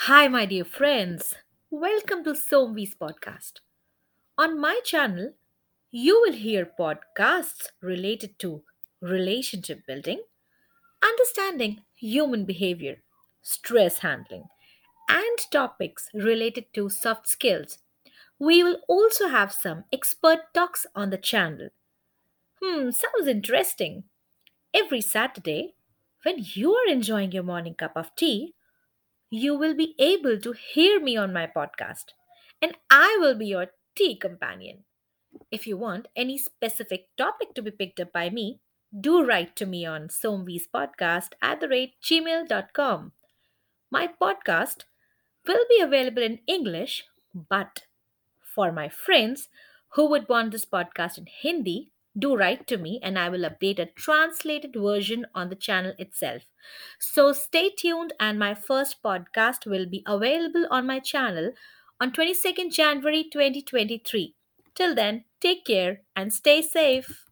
Hi, my dear friends. Welcome to Sombie's podcast. On my channel, you will hear podcasts related to relationship building, understanding human behavior, stress handling, and topics related to soft skills. We will also have some expert talks on the channel. Sounds interesting. Every Saturday, when you are enjoying your morning cup of tea, you will be able to hear me on my podcast, and I will be your tea companion. If you want any specific topic to be picked up by me, do write to me on sombiespodcast@gmail.com. My podcast will be available in English, but for my friends who would want this podcast in Hindi, do write to me and I will update a translated version on the channel itself. So stay tuned, and my first podcast will be available on my channel on 22nd January 2023. Till then, take care and stay safe.